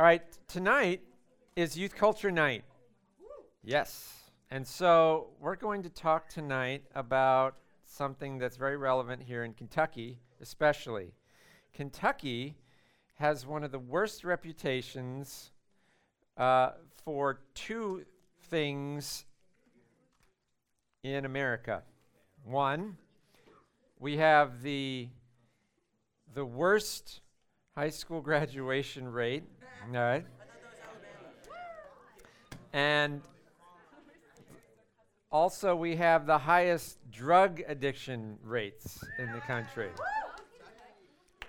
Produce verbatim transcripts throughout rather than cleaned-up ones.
All right, tonight is Youth Culture Night. Yes. And so we're going to talk tonight about something that's very relevant here in Kentucky, especially. Kentucky has one of the worst reputations uh, for two things in America. One, we have the the worst high school graduation rate, all right? And also we have the highest drug addiction rates in the country.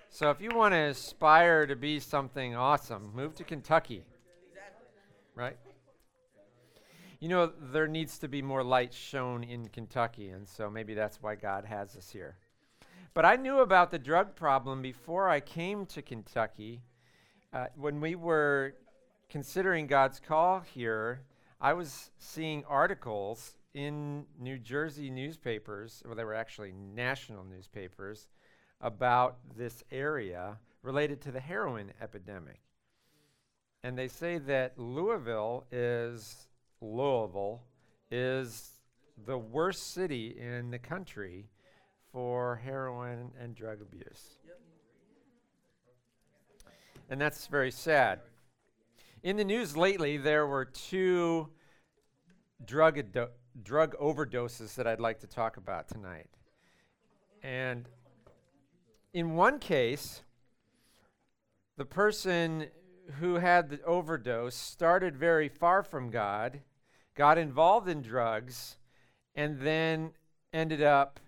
So if you want to aspire to be something awesome, move to Kentucky, right? You know, there needs to be more light shown in Kentucky, and so maybe that's why God has us here. But I knew about the drug problem before I came to Kentucky. Uh, when we were considering God's call here, I was seeing articles in New Jersey newspapers, well, they were actually national newspapers, about this area related to the heroin epidemic. And they say that Louisville is... Louisville is the worst city in the country for heroin and drug abuse. Yep. And that's very sad. In the news lately, there were two drug ado- drug overdoses that I'd like to talk about tonight. And in one case, the person who had the overdose started very far from God, got involved in drugs, and then ended up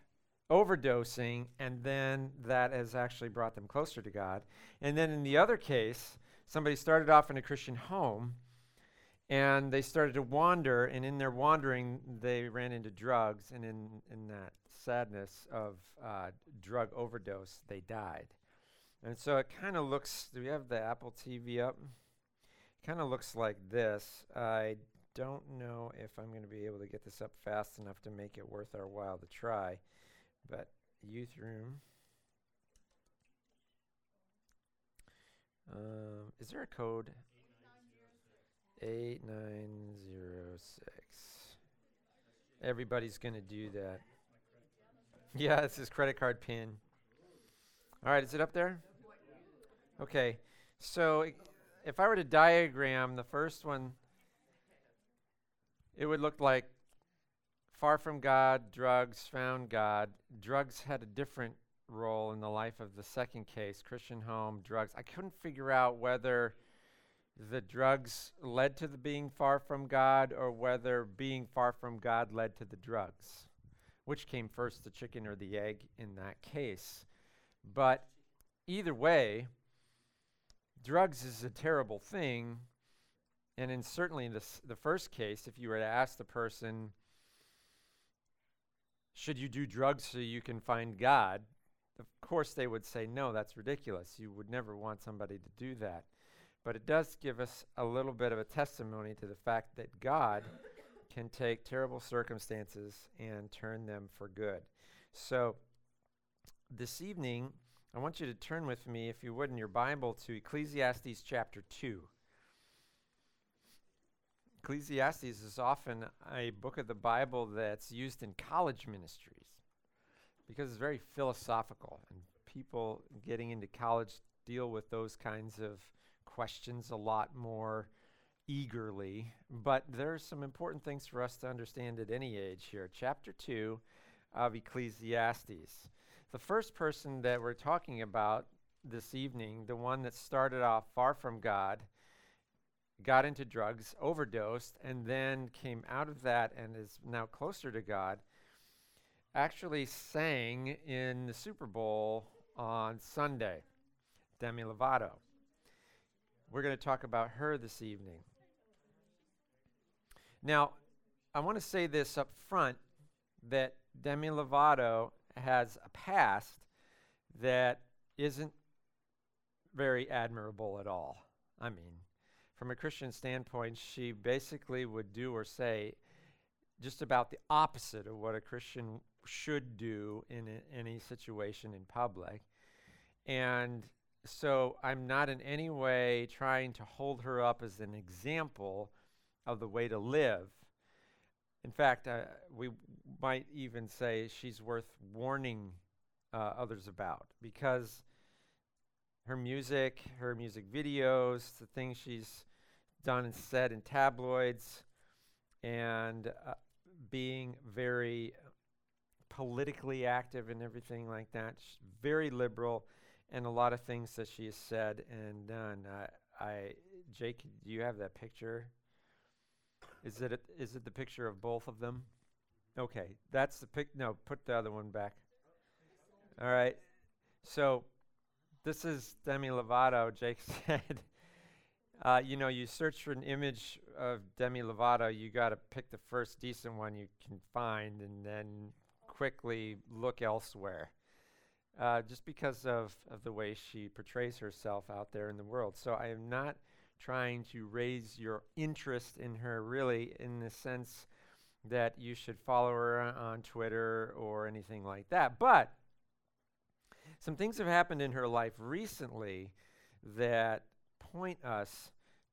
overdosing, and then that has actually brought them closer to God. And then in the other case, somebody started off in a Christian home, and they started to wander, and in their wandering, they ran into drugs, and in, in that sadness of uh, drug overdose, they died. And so it kind of looks, do we have the Apple T V up? It kind of looks like this. I don't know if I'm going to be able to get this up fast enough to make it worth our while to try. But youth room. Um, is there a code? eight nine zero six. Everybody's going to do that. Yeah, it's his credit card pin. All right, is it up there? Okay, so I, if I were to diagram the first one, it would look like far from God, drugs, found God. Drugs had a different role in the life of the second case, Christian home, drugs. I couldn't figure out whether the drugs led to the being far from God or whether being far from God led to the drugs. Which came first, the chicken or the egg in that case? But either way, drugs is a terrible thing. And in certainly this, the first case, if you were to ask the person, should you do drugs so you can find God? Of course they would say, no, that's ridiculous. You would never want somebody to do that. But it does give us a little bit of a testimony to the fact that God can take terrible circumstances and turn them for good. So this evening, I want you to turn with me, if you would, in your Bible to Ecclesiastes chapter two. Ecclesiastes is often a book of the Bible that's used in college ministries because it's very philosophical, and people getting into college deal with those kinds of questions a lot more eagerly. But there are some important things for us to understand at any age here. Chapter two of Ecclesiastes. The first person that we're talking about this evening, the one that started off far from God, got into drugs, overdosed, and then came out of that and is now closer to God, actually sang in the Super Bowl on Sunday, Demi Lovato. We're going to talk about her this evening. Now, I want to say this up front, that Demi Lovato has a past that isn't very admirable at all. I mean, from a Christian standpoint, she basically would do or say just about the opposite of what a Christian should do in a, any situation in public. And So I'm not in any way trying to hold her up as an example of the way to live. In fact, uh, we might even say she's worth warning uh, others about, because her music, her music videos, the things she's done and said in tabloids, and uh, being very politically active and everything like that, she's very liberal, and a lot of things that she has said and done. I, I Jake, do you have that picture? Is it a, is it the picture of both of them? Okay, that's the pic. No, put the other one back. All right. So this is Demi Lovato. Jake said, uh, you know, you search for an image of Demi Lovato, you got to pick the first decent one you can find, and then quickly look elsewhere, uh, just because of, of the way she portrays herself out there in the world. So I am not trying to raise your interest in her, really, in the sense that you should follow her on Twitter or anything like that. But some things have happened in her life recently that point us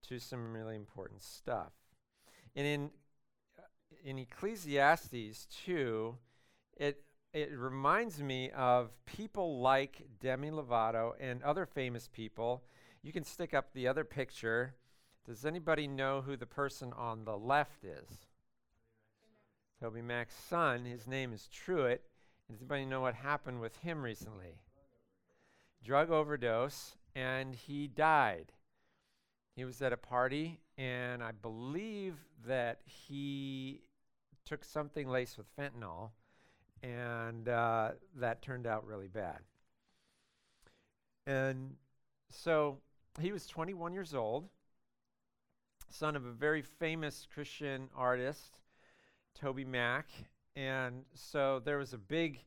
to some really important stuff. And in uh, in Ecclesiastes two, it it reminds me of people like Demi Lovato and other famous people. You can stick up the other picture. Does anybody know who the person on the left is? Toby Mac's son. His name is Truitt. Does anybody know what happened with him recently? Drug overdose, and he died. He was at a party, and I believe that he took something laced with fentanyl, and uh, that turned out really bad. And so he was twenty-one years old, son of a very famous Christian artist, Toby Mac. And so there was a big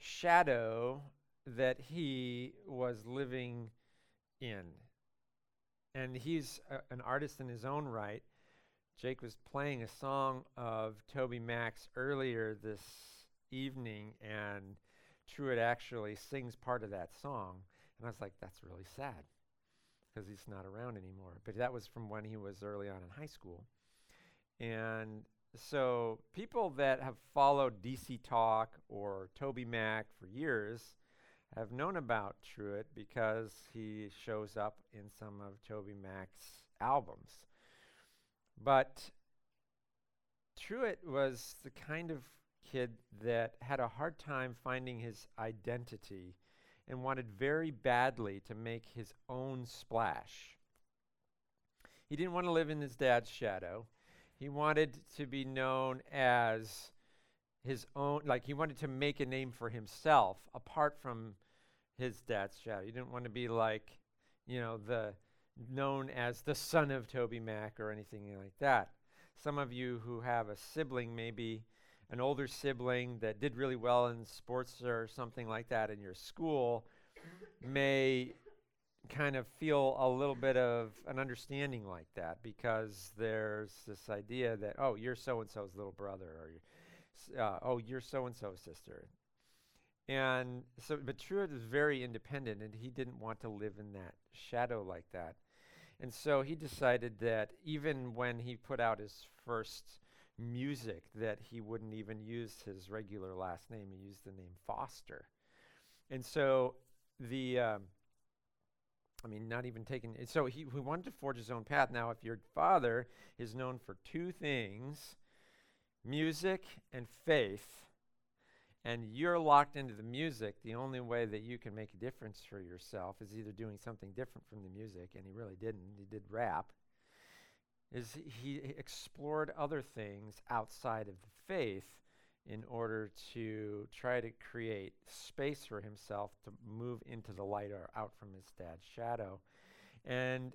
shadow that he was living in. And he's a, an artist in his own right. Jake was playing a song of Toby Mac's earlier this evening, and Truitt actually sings part of that song. And I was like, that's really sad, because he's not around anymore. But that was from when he was early on in high school. And so people that have followed D C Talk or Toby Mac for years have known about Truitt because he shows up in some of Toby Mac's albums. But Truitt was the kind of kid that had a hard time finding his identity and wanted very badly to make his own splash. He didn't want to live in his dad's shadow. He wanted to be known as his own, like he wanted to make a name for himself apart from his dad's shadow. He didn't want to be like, you know, the known as the son of Toby Mac or anything like that. Some of you who have a sibling, maybe an older sibling that did really well in sports or something like that in your school, may kind of feel a little bit of an understanding like that, because there's this idea that, oh, you're so-and-so's little brother, or uh, oh, you're so-and-so's sister. And so, but Truitt is very independent, and he didn't want to live in that shadow like that. And so he decided that even when he put out his first music, that he wouldn't even use his regular last name. He used the name Foster. And so the, um, I mean, not even taking, so he, he wanted to forge his own path. Now, if your father is known for two things, music and faith, and you're locked into the music, the only way that you can make a difference for yourself is either doing something different from the music, and he really didn't. He did rap. Is he explored other things outside of the faith in order to try to create space for himself to move into the light or out from his dad's shadow. And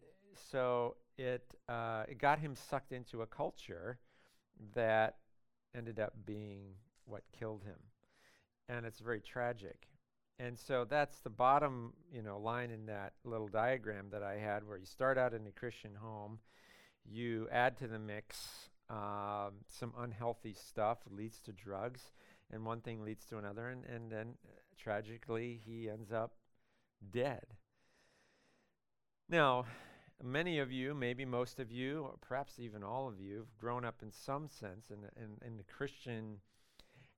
so it uh, it got him sucked into a culture that ended up being what killed him. And it's very tragic. And so that's the bottom, you know, line in that little diagram that I had, where you start out in a Christian home, you add to the mix um, some unhealthy stuff, leads to drugs, and one thing leads to another, and, and then uh, tragically he ends up dead. Now, many of you, maybe most of you, or perhaps even all of you, have grown up in some sense in, in, in the Christian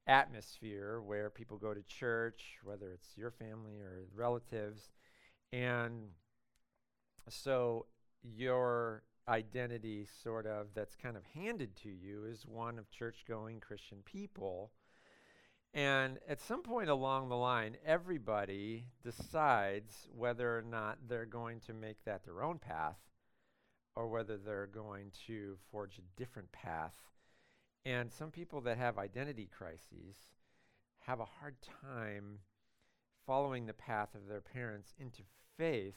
atmosphere where people go to church, whether it's your family or relatives, and so your identity sort of that's kind of handed to you is one of church-going Christian people. And at some point along the line, everybody decides whether or not they're going to make that their own path or whether they're going to forge a different path. And some people that have identity crises have a hard time following the path of their parents into faith,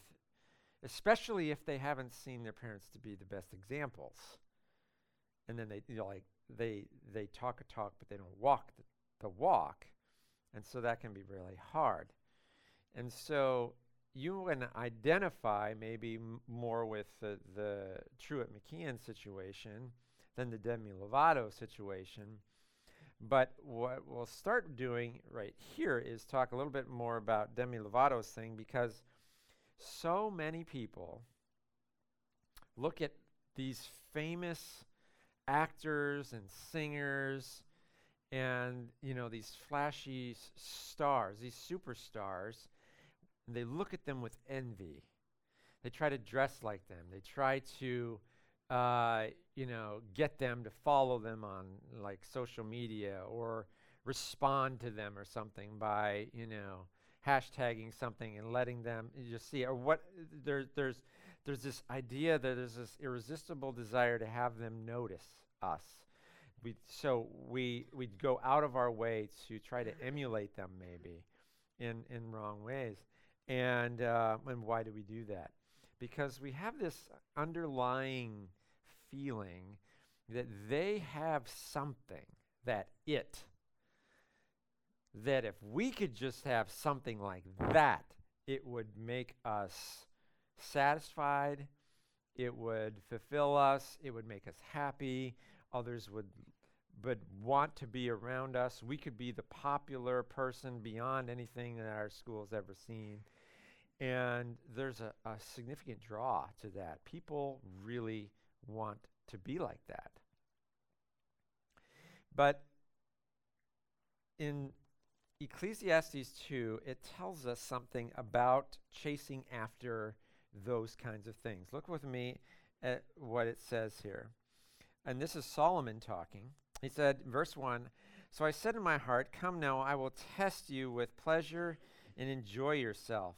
especially if they haven't seen their parents to be the best examples. And then they, you know, like they they talk a talk, but they don't walk the the walk, and so that can be really hard. And so you can identify maybe m- more with the, the Truitt McKeehan situation than the Demi Lovato situation, but what we'll start doing right here is talk a little bit more about Demi Lovato's thing, because so many people look at these famous actors and singers and, you know, these flashy s- stars, these superstars, and they look at them with envy. They try to dress like them. They try to, uh, you know, get them to follow them on, like, social media or respond to them or something by, you know, hashtagging something and letting them just see. Or what there, there's, there's this idea that there's this irresistible desire to have them notice us. We, so we we'd go out of our way to try to emulate them maybe in, in wrong ways. And, uh, and why do we do that? Because we have this underlying feeling that they have something, that it, that if we could just have something like that, it would make us satisfied, it would fulfill us, it would make us happy, others would but want to be around us. We could be the popular person beyond anything that our school's ever seen. And there's a, a significant draw to that. People really want to be like that. But in Ecclesiastes two, it tells us something about chasing after those kinds of things. Look with me at what it says here. And this is Solomon talking. He said, verse one, "So I said in my heart, come now, I will test you with pleasure and enjoy yourself.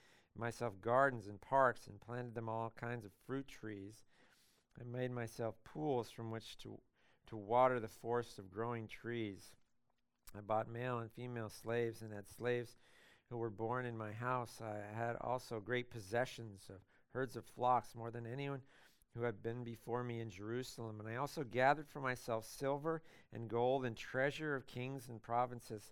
myself gardens and parks and planted them all kinds of fruit trees. I made myself pools from which to to water the forests of growing trees. I bought male and female slaves and had slaves who were born in my house. I had also great possessions of herds of flocks, more than anyone who had been before me in Jerusalem. And I also gathered for myself silver and gold and treasure of kings and provinces.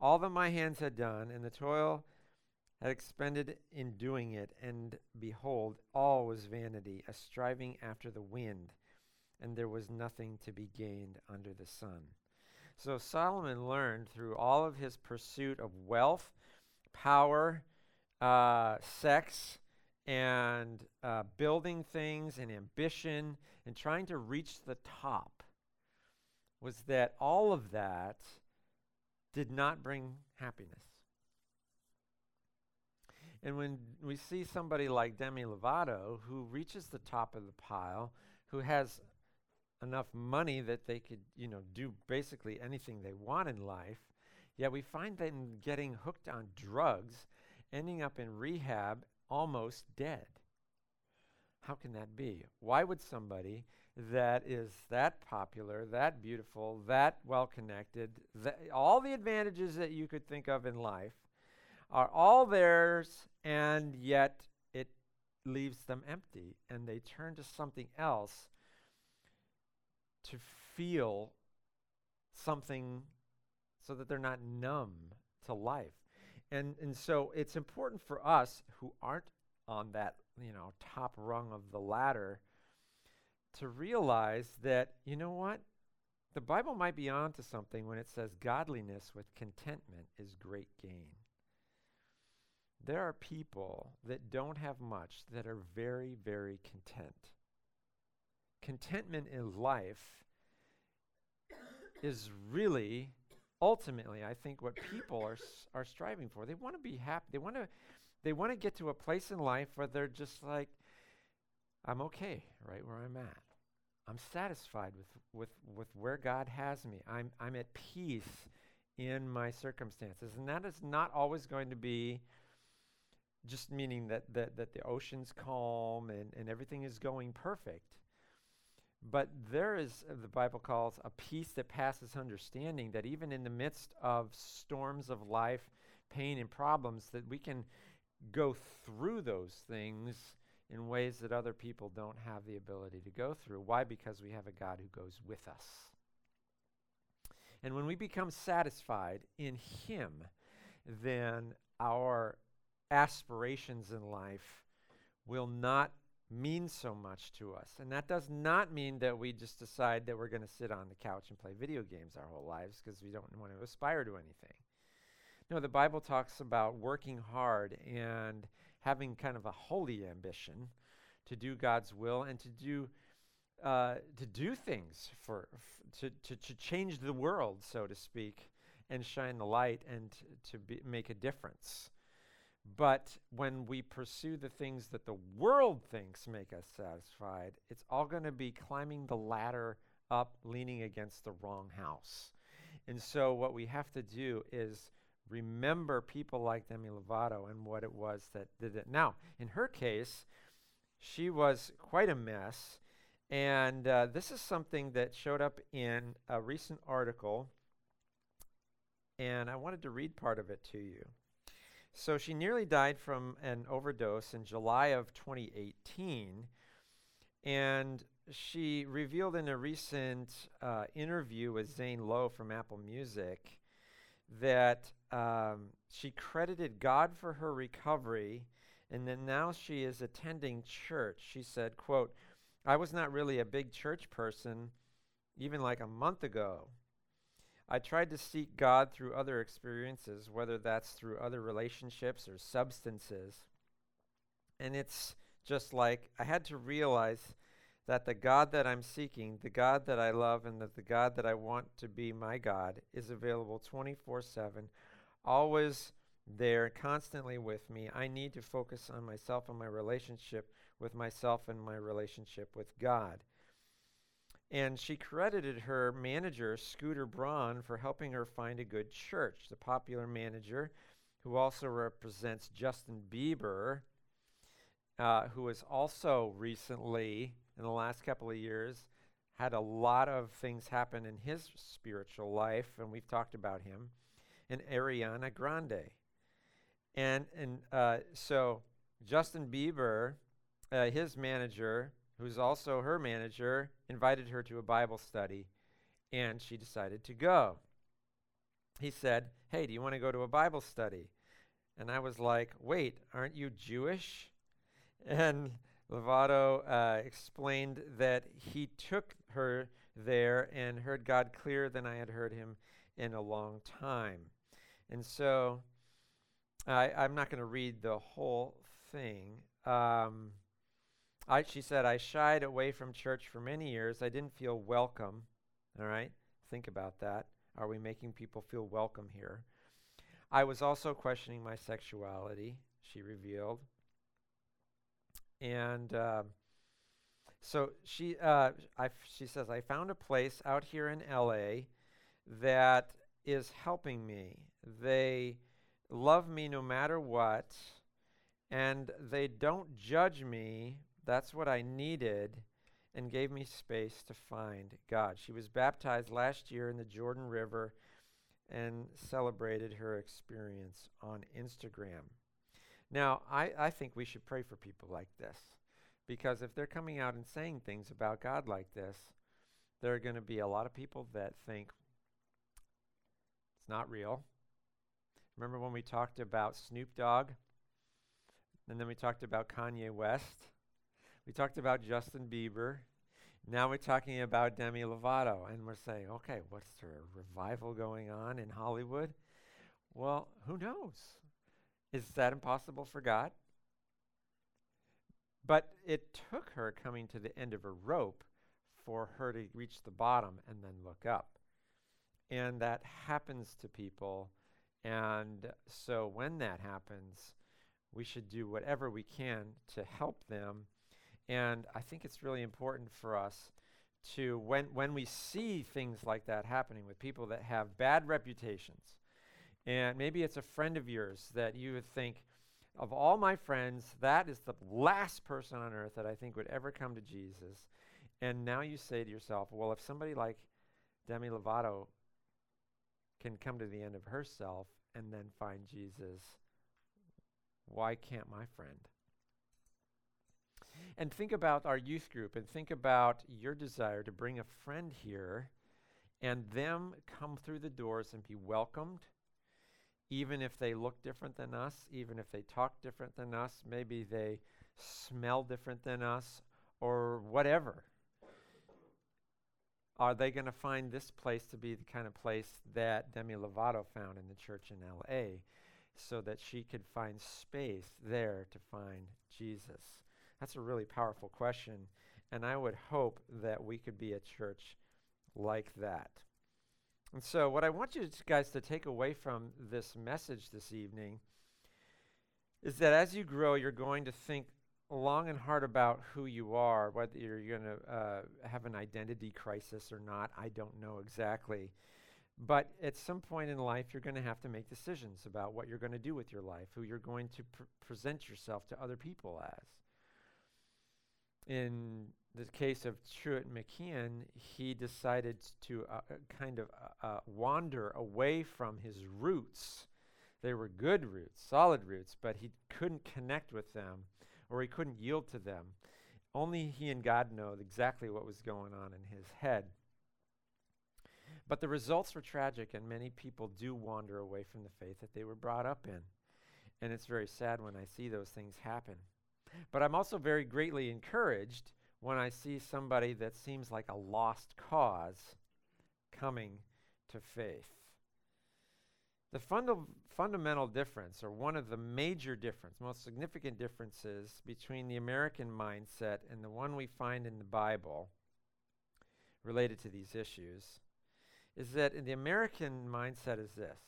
all that my hands had done, and the toil had expended in doing it, and behold, all was vanity, a striving after the wind, and there was nothing to be gained under the sun." So Solomon learned through all of his pursuit of wealth, power, uh, sex, and uh, building things and ambition and trying to reach the top, was that all of that did not bring happiness. And when we see somebody like Demi Lovato, who reaches the top of the pile, who has enough money that they could, you know, do basically anything they want in life. Yet we find them getting hooked on drugs, ending up in rehab, almost dead. How can that be? Why would somebody that is that popular, that beautiful, that well-connected, that all the advantages that you could think of in life are all theirs, and yet it leaves them empty, and they turn to something else to feel something so that they're not numb to life? And, and so it's important for us who aren't on that, you know, top rung of the ladder to realize that, you know what, the Bible might be onto something when it says godliness with contentment is great gain. There are people that don't have much that are very, very content. Contentment in life is really, ultimately, I think what people are are striving for. They want to be happy. They want to They want to get to a place in life where they're just like, I'm okay right where I'm at. I'm satisfied with, with, with where God has me. I'm, I'm at peace in my circumstances. And that is not always going to be just meaning that, that, that the ocean's calm and, and everything is going perfect. But there is, uh, the Bible calls, a peace that passes understanding, that even in the midst of storms of life, pain and problems, that we can go through those things in ways that other people don't have the ability to go through. Why? Because we have a God who goes with us. And when we become satisfied in Him, then our aspirations in life will not mean so much to us. And that does not mean that we just decide that we're going to sit on the couch and play video games our whole lives because we don't want to aspire to anything. No, the Bible talks about working hard and having kind of a holy ambition to do God's will and to do uh, to do things for f- to, to to change the world, so to speak, and shine the light and t- to be, make a difference. But when we pursue the things that the world thinks make us satisfied, it's all going to be climbing the ladder up, leaning against the wrong house. And so what we have to do is remember people like Demi Lovato and what it was that did it. Now, in her case, she was quite a mess. And uh, this is something that showed up in a recent article. And I wanted to read part of it to you. So she nearly died from an overdose in July of twenty eighteen. And she revealed in a recent uh, interview with Zane Lowe from Apple Music that um, she credited God for her recovery, and then now she is attending church. She said, quote, "I was not really a big church person even like a month ago. I tried to seek God through other experiences, whether that's through other relationships or substances. And it's just like I had to realize that the God that I'm seeking, the God that I love, and that the God that I want to be my God is available twenty-four seven, always there, constantly with me. I need to focus on myself and my relationship with myself and my relationship with God." And she credited her manager, Scooter Braun, for helping her find a good church. The popular manager, who also represents Justin Bieber, uh, who is also recently, in the last couple of years, had a lot of things happen in his spiritual life, and we've talked about him, and Ariana Grande. And and uh, so Justin Bieber, uh, his manager, who's also her manager, invited her to a Bible study, and she decided to go. He said, "Hey, do you want to go to a Bible study?" And I was like, "Wait, aren't you Jewish?" And Lovato uh, explained that he took her there and heard God clearer than I had heard him in a long time. And so I, I'm not going to read the whole thing. Um, I, she said, "I shied away from church for many years. I didn't feel welcome." All right, think about that. Are we making people feel welcome here? "I was also questioning my sexuality," she revealed. And uh, So she uh, I, she says, I found a place out here in L A that is helping me. They love me no matter what, and they don't judge me. That's what I needed, and gave me space to find God. She was baptized last year in the Jordan River and celebrated her experience on Instagram. Now, I, I think we should pray for people like this, because if they're coming out and saying things about God like this, there are going to be a lot of people that think it's not real. Remember when we talked about Snoop Dogg? And then we talked about Kanye West. We talked about Justin Bieber. Now we're talking about Demi Lovato. And we're saying, okay, what's there, a revival going on in Hollywood? Well, who knows? Is that impossible for God? But it took her coming to the end of a rope for her to reach the bottom and then look up. And that happens to people. And so when that happens, we should do whatever we can to help them. And I think it's really important for us to, when when we see things like that happening with people that have bad reputations, and maybe it's a friend of yours that you would think, of all my friends, that is the last person on earth that I think would ever come to Jesus. And now you say to yourself, well, if somebody like Demi Lovato can come to the end of herself and then find Jesus, why can't my friend? And think about our youth group, and think about your desire to bring a friend here and them come through the doors and be welcomed, even if they look different than us, even if they talk different than us, maybe they smell different than us, or whatever. Are they going to find this place to be the kind of place that Demi Lovato found in the church in L A, so that she could find space there to find Jesus? That's a really powerful question, and I would hope that we could be a church like that. And so what I want you guys to take away from this message this evening is that as you grow, you're going to think long and hard about who you are, whether you're going to uh, have an identity crisis or not. I don't know exactly. But at some point in life, you're going to have to make decisions about what you're going to do with your life, who you're going to pr- present yourself to other people as. In the case of Truitt McKeehan, he decided to uh, uh, kind of uh, uh, wander away from his roots. They were good roots, solid roots, but he couldn't connect with them, or he couldn't yield to them. Only he and God know exactly what was going on in his head. But the results were tragic, and many people do wander away from the faith that they were brought up in. And it's very sad when I see those things happen. But I'm also very greatly encouraged when I see somebody that seems like a lost cause coming to faith. The funda- fundamental difference, or one of the major difference, most significant differences between the American mindset and the one we find in the Bible related to these issues, is that in the American mindset is this: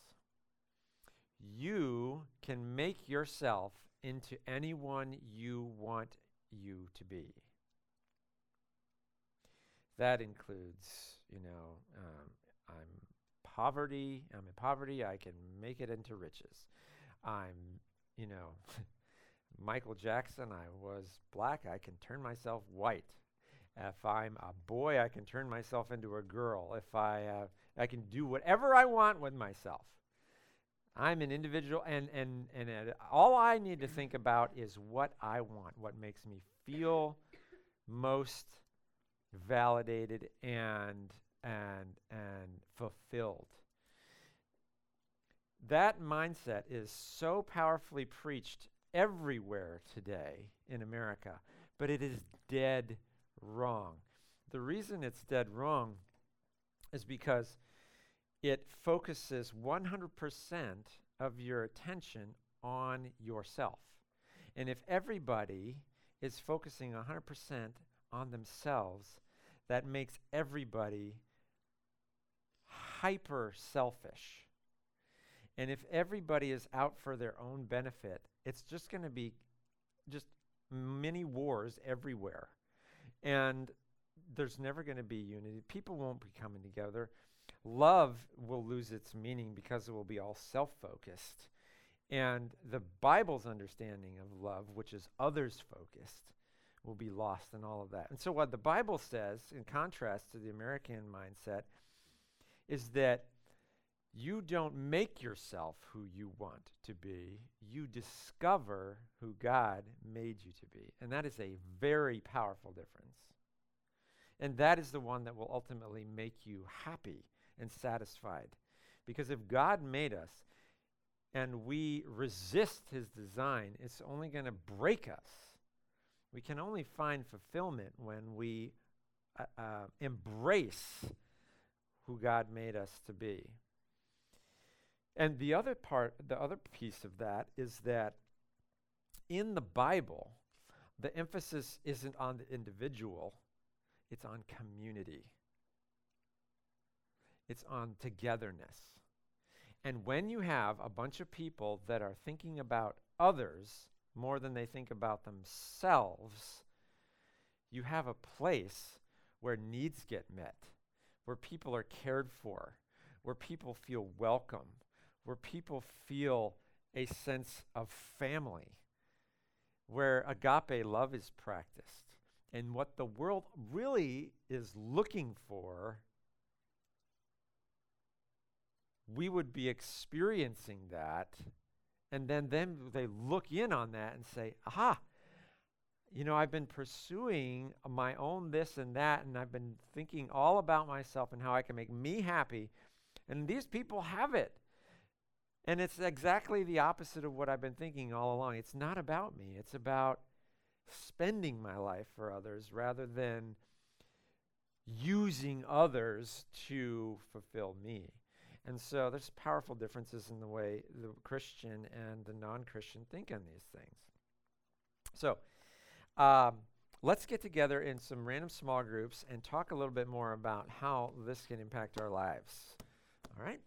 you can make yourself into anyone you want you to be. That includes, you know, um, I'm poverty, I'm in poverty, I can make it into riches. I'm, you know, Michael Jackson, I was black, I can turn myself white. If I'm a boy, I can turn myself into a girl. If I, uh, I can do whatever I want with myself. I'm an individual, and and and uh, all I need to think about is what I want, what makes me feel most validated and and and fulfilled. That mindset is so powerfully preached everywhere today in America, but it is dead wrong. The reason it's dead wrong is because it focuses one hundred percent of your attention on yourself. And if everybody is focusing one hundred percent on themselves, that makes everybody hyper selfish. And if everybody is out for their own benefit, it's just going to be just mini wars everywhere. and there's never going to be unity. People won't be coming together. Love will lose its meaning because it will be all self-focused. And the Bible's understanding of love, which is others-focused, will be lost in all of that. And so what the Bible says, in contrast to the American mindset, is that you don't make yourself who you want to be. You discover who God made you to be. And that is a very powerful difference. And that is the one that will ultimately make you happy and satisfied. Because if God made us and we resist his design, it's only going to break us. We can only find fulfillment when we uh, uh, embrace who God made us to be. And the other part, the other piece of that is that in the Bible, the emphasis isn't on the individual. It's on community. It's on togetherness. And when you have a bunch of people that are thinking about others more than they think about themselves, you have a place where needs get met, where people are cared for, where people feel welcome, where people feel a sense of family, where agape love is practiced. And what the world really is looking for, we would be experiencing that. And then, then they look in on that and say, aha, you know, I've been pursuing my own this and that, and I've been thinking all about myself and how I can make me happy. And these people have it. And it's exactly the opposite of what I've been thinking all along. It's not about me. It's about spending my life for others rather than using others to fulfill me. And so there's powerful differences in the way the Christian and the non-Christian think on these things. So um, let's get together in some random small groups and talk a little bit more about how this can impact our lives. All right?